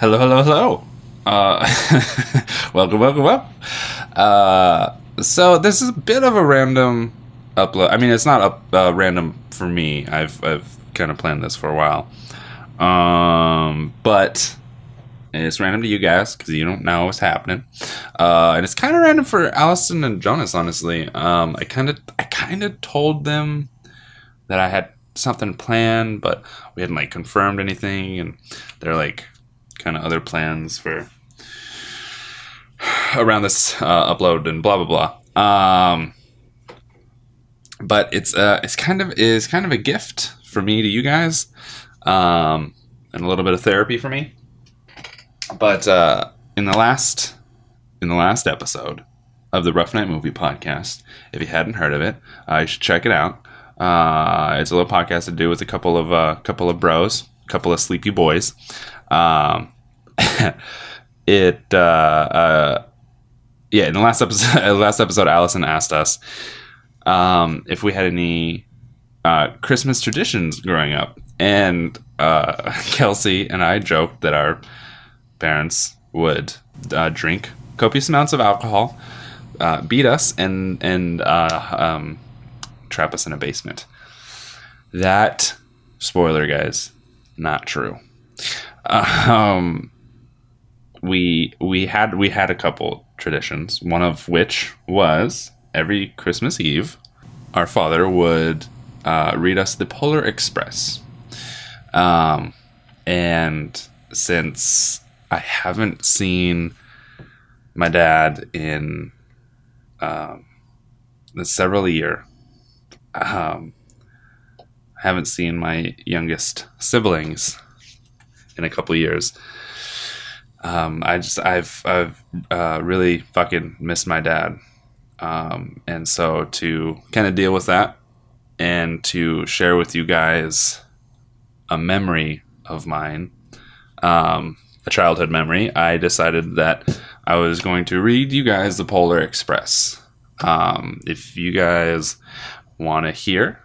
Hello. Welcome. So this is a bit of a random upload. I mean, it's not random for me. I've kind of planned this for a while. But it's random to you guys because you don't know what's happening. And it's kind of random for Allison and Jonas, honestly. I kind of told them that I had something planned, but we hadn't like confirmed anything, and they're like kind of other plans for around this upload and blah blah blah. But it's kind of a gift for me to you guys, and a little bit of therapy for me. But in the last episode of the Rough Night Movie Podcast, if you hadn't heard of it, you should check it out. It's a little podcast to do with a couple of bros, couple of sleepy boys. In the last episode, Allison asked us if we had any Christmas traditions growing up, and Kelsey and I joked that our parents would drink copious amounts of alcohol, beat us, and trap us in a basement. That, spoiler guys, not true. We had a couple traditions, one of which was every Christmas Eve our father would read us The Polar Express. And since I haven't seen my dad in several years, I haven't seen my youngest siblings in a couple years. I've really fucking missed my dad. And so to kind of deal with that and to share with you guys a memory of mine, a childhood memory, I decided that I was going to read you guys The Polar Express. If you guys want to hear,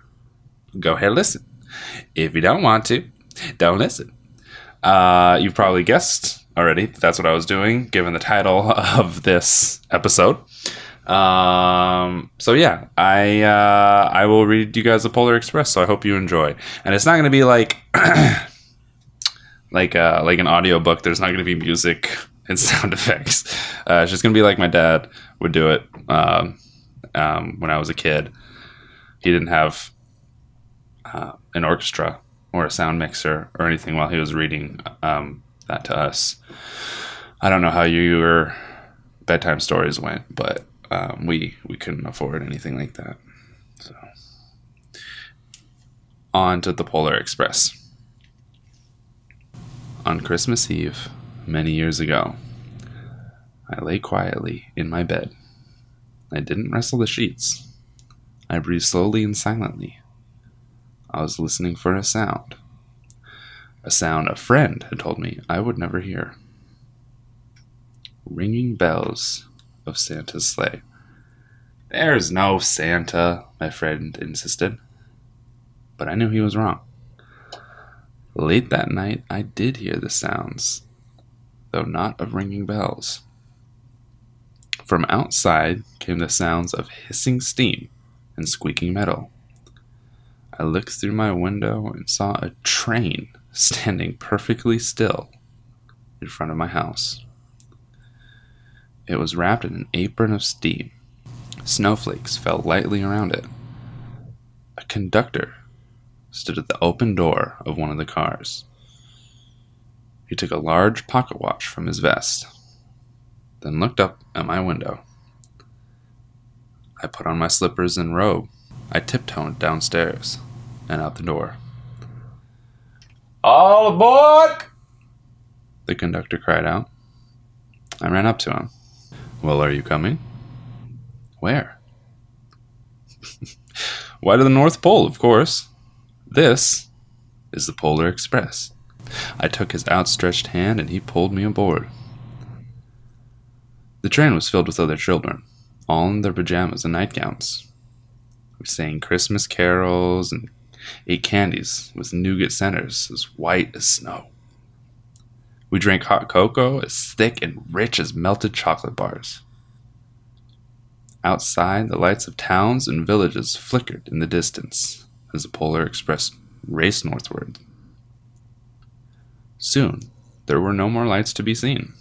go ahead and listen. If you don't want to, don't listen. You've probably guessed already that's what I was doing, given the title of this episode. I will read you guys The Polar Express, so I hope you enjoy. And it's not going to be like like an audiobook. There's not going to be music and sound effects. It's just going to be like my dad would do it when I was a kid. He didn't have an orchestra or a sound mixer or anything while he was reading that to us. I don't know how your bedtime stories went, but we couldn't afford anything like that. So on to The Polar Express. On Christmas Eve, many years ago, I lay quietly in my bed. I didn't rustle the sheets. I breathed slowly and silently. I was listening for a sound. A sound a friend had told me I would never hear. Ringing bells of Santa's sleigh. There's no Santa, my friend insisted. But I knew he was wrong. Late that night, I did hear the sounds, though not of ringing bells. From outside came the sounds of hissing steam and squeaking metal. I looked through my window and saw a train standing perfectly still in front of my house. It was wrapped in an apron of steam. Snowflakes fell lightly around it. A conductor stood at the open door of one of the cars. He took a large pocket watch from his vest, then looked up at my window. I put on my slippers and robe. I tiptoed downstairs and out the door. "All aboard!" the conductor cried out. I ran up to him. "Well, are you coming?" "Where?" "Why, to the North Pole, of course. This is the Polar Express." I took his outstretched hand and he pulled me aboard. The train was filled with other children, all in their pajamas and nightgowns. We sang Christmas carols and ate candies with nougat centers as white as snow. We drank hot cocoa as thick and rich as melted chocolate bars. Outside, the lights of towns and villages flickered in the distance as the Polar Express raced northward. Soon, there were no more lights to be seen.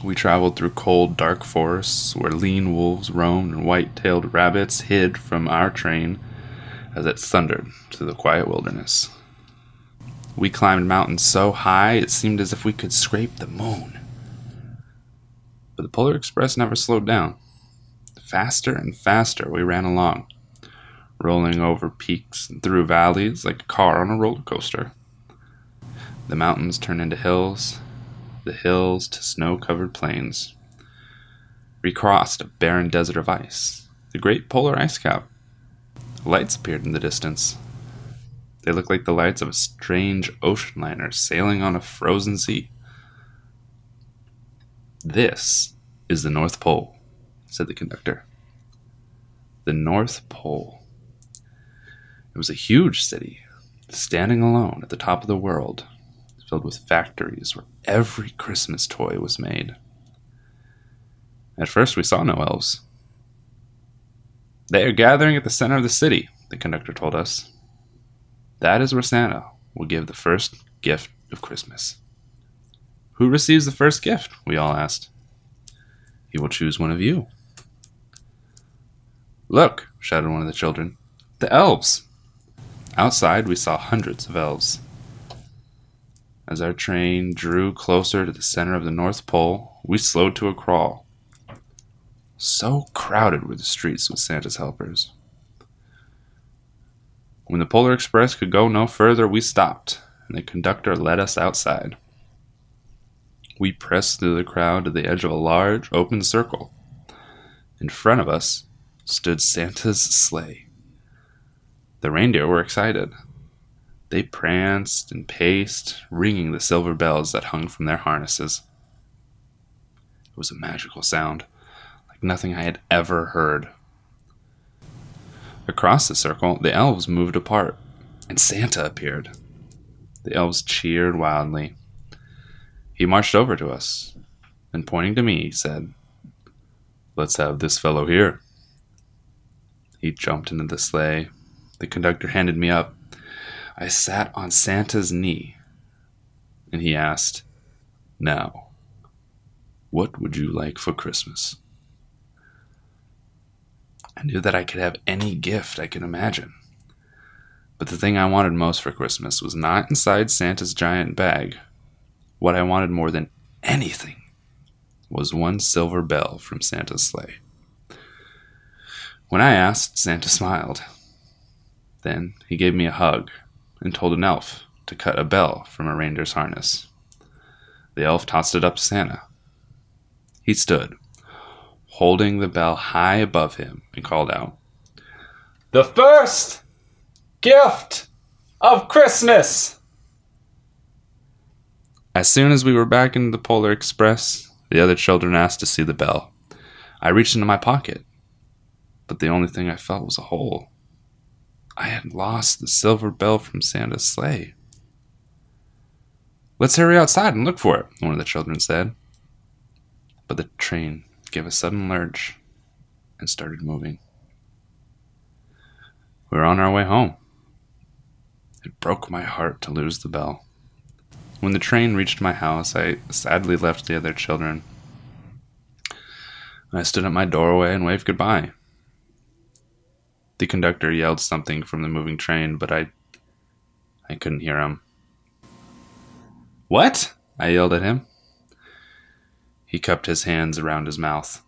We traveled through cold, dark forests where lean wolves roamed and white-tailed rabbits hid from our train as it thundered through the quiet wilderness. We climbed mountains so high it seemed as if we could scrape the moon. But the Polar Express never slowed down. Faster and faster we ran along, rolling over peaks and through valleys like a car on a roller coaster. The mountains turned into hills, the hills to snow-covered plains. We crossed a barren desert of ice, the great polar ice cap. Lights appeared in the distance. They looked like the lights of a strange ocean liner sailing on a frozen sea. "This is the North Pole," said the conductor. The North Pole. It was a huge city, standing alone at the top of the world, filled with factories where every Christmas toy was made. At first we saw no elves. "They are gathering at the center of the city," the conductor told us. "That is where Santa will give the first gift of Christmas." "Who receives the first gift?" we all asked. "He will choose one of you." "Look," shouted one of the children, "the elves." Outside, we saw hundreds of elves. As our train drew closer to the center of the North Pole, we slowed to a crawl. So crowded were the streets with Santa's helpers. When the Polar Express could go no further, we stopped, and the conductor led us outside. We pressed through the crowd to the edge of a large, open circle. In front of us stood Santa's sleigh. The reindeer were excited. They pranced and paced, ringing the silver bells that hung from their harnesses. It was a magical sound, like nothing I had ever heard. Across the circle, the elves moved apart, and Santa appeared. The elves cheered wildly. He marched over to us, and pointing to me, he said, "Let's have this fellow here." He jumped into the sleigh. The conductor handed me up. I sat on Santa's knee, and he asked, "Now, what would you like for Christmas?" I knew that I could have any gift I could imagine, but the thing I wanted most for Christmas was not inside Santa's giant bag. What I wanted more than anything was one silver bell from Santa's sleigh. When I asked, Santa smiled. Then he gave me a hug and told an elf to cut a bell from a reindeer's harness. The elf tossed it up to Santa. He stood, holding the bell high above him, and called out, "The first gift of Christmas!" As soon as we were back in the Polar Express, the other children asked to see the bell. I reached into my pocket, but the only thing I felt was a hole. I had lost the silver bell from Santa's sleigh. "Let's hurry outside and look for it," one of the children said. But the train gave a sudden lurch and started moving. We were on our way home. It broke my heart to lose the bell. When the train reached my house, I sadly left the other children. I stood at my doorway and waved goodbye. The conductor yelled something from the moving train, but I couldn't hear him. "What?" I yelled at him. He cupped his hands around his mouth.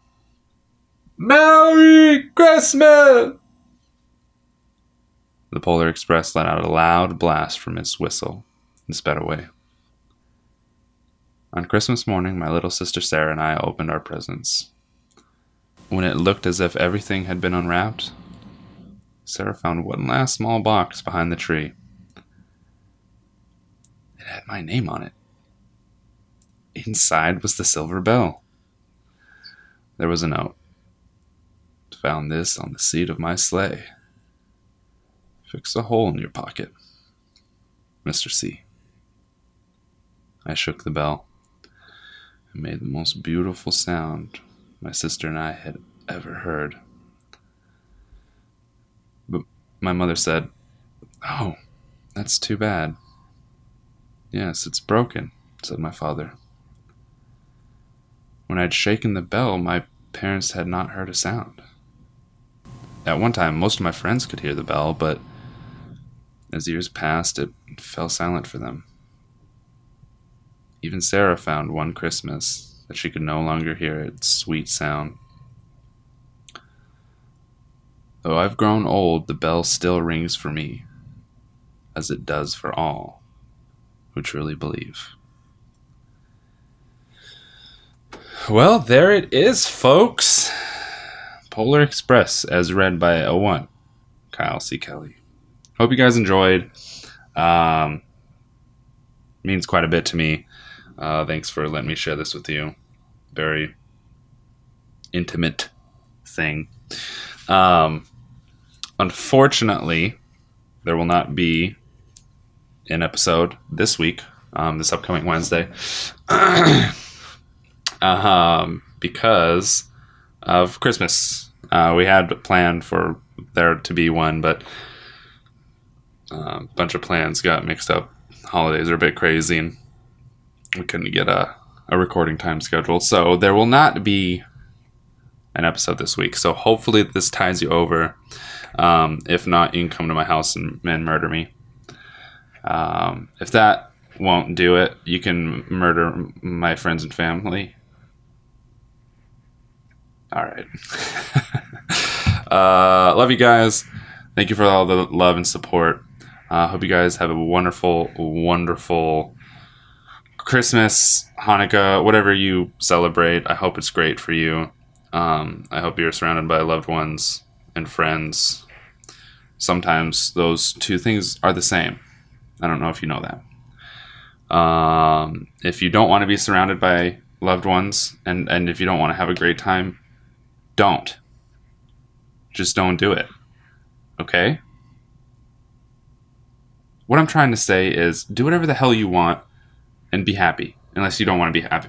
"Merry Christmas!" The Polar Express let out a loud blast from its whistle and sped away. On Christmas morning, my little sister Sarah and I opened our presents. When it looked as if everything had been unwrapped, Sarah found one last small box behind the tree. It had my name on it. Inside was the silver bell. There was a note. "Found this on the seat of my sleigh. Fix a hole in your pocket. Mr. C." I shook the bell and made the most beautiful sound my sister and I had ever heard. But my mother said, "Oh, that's too bad." "Yes, it's broken," said my father. When I'd shaken the bell, my parents had not heard a sound. At one time, most of my friends could hear the bell, but as years passed, it fell silent for them. Even Sarah found one Christmas that she could no longer hear its sweet sound. Though I've grown old, the bell still rings for me, as it does for all who truly believe. Well, there it is, folks. Polar Express, as read by A1, Kyle C. Kelly. Hope you guys enjoyed. Means quite a bit to me. Thanks for letting me share this with you. Very intimate thing. Unfortunately, there will not be an episode this week, this upcoming Wednesday, because of Christmas. We had planned for there to be one, but a bunch of plans got mixed up. Holidays are a bit crazy, and we couldn't get a recording time scheduled. So there will not be an episode this week. So hopefully this ties you over. If not, you can come to my house and murder me. If that won't do it, you can murder my friends and family. All right. Love you guys. Thank you for all the love and support. Hope you guys have a wonderful, wonderful Christmas, Hanukkah, whatever you celebrate. I hope it's great for you. I hope you're surrounded by loved ones and friends. Sometimes those two things are the same. I don't know if you know that. If you don't want to be surrounded by loved ones and if you don't want to have a great time, don't. Just don't do it. Okay? What I'm trying to say is do whatever the hell you want and be happy, unless you don't want to be happy.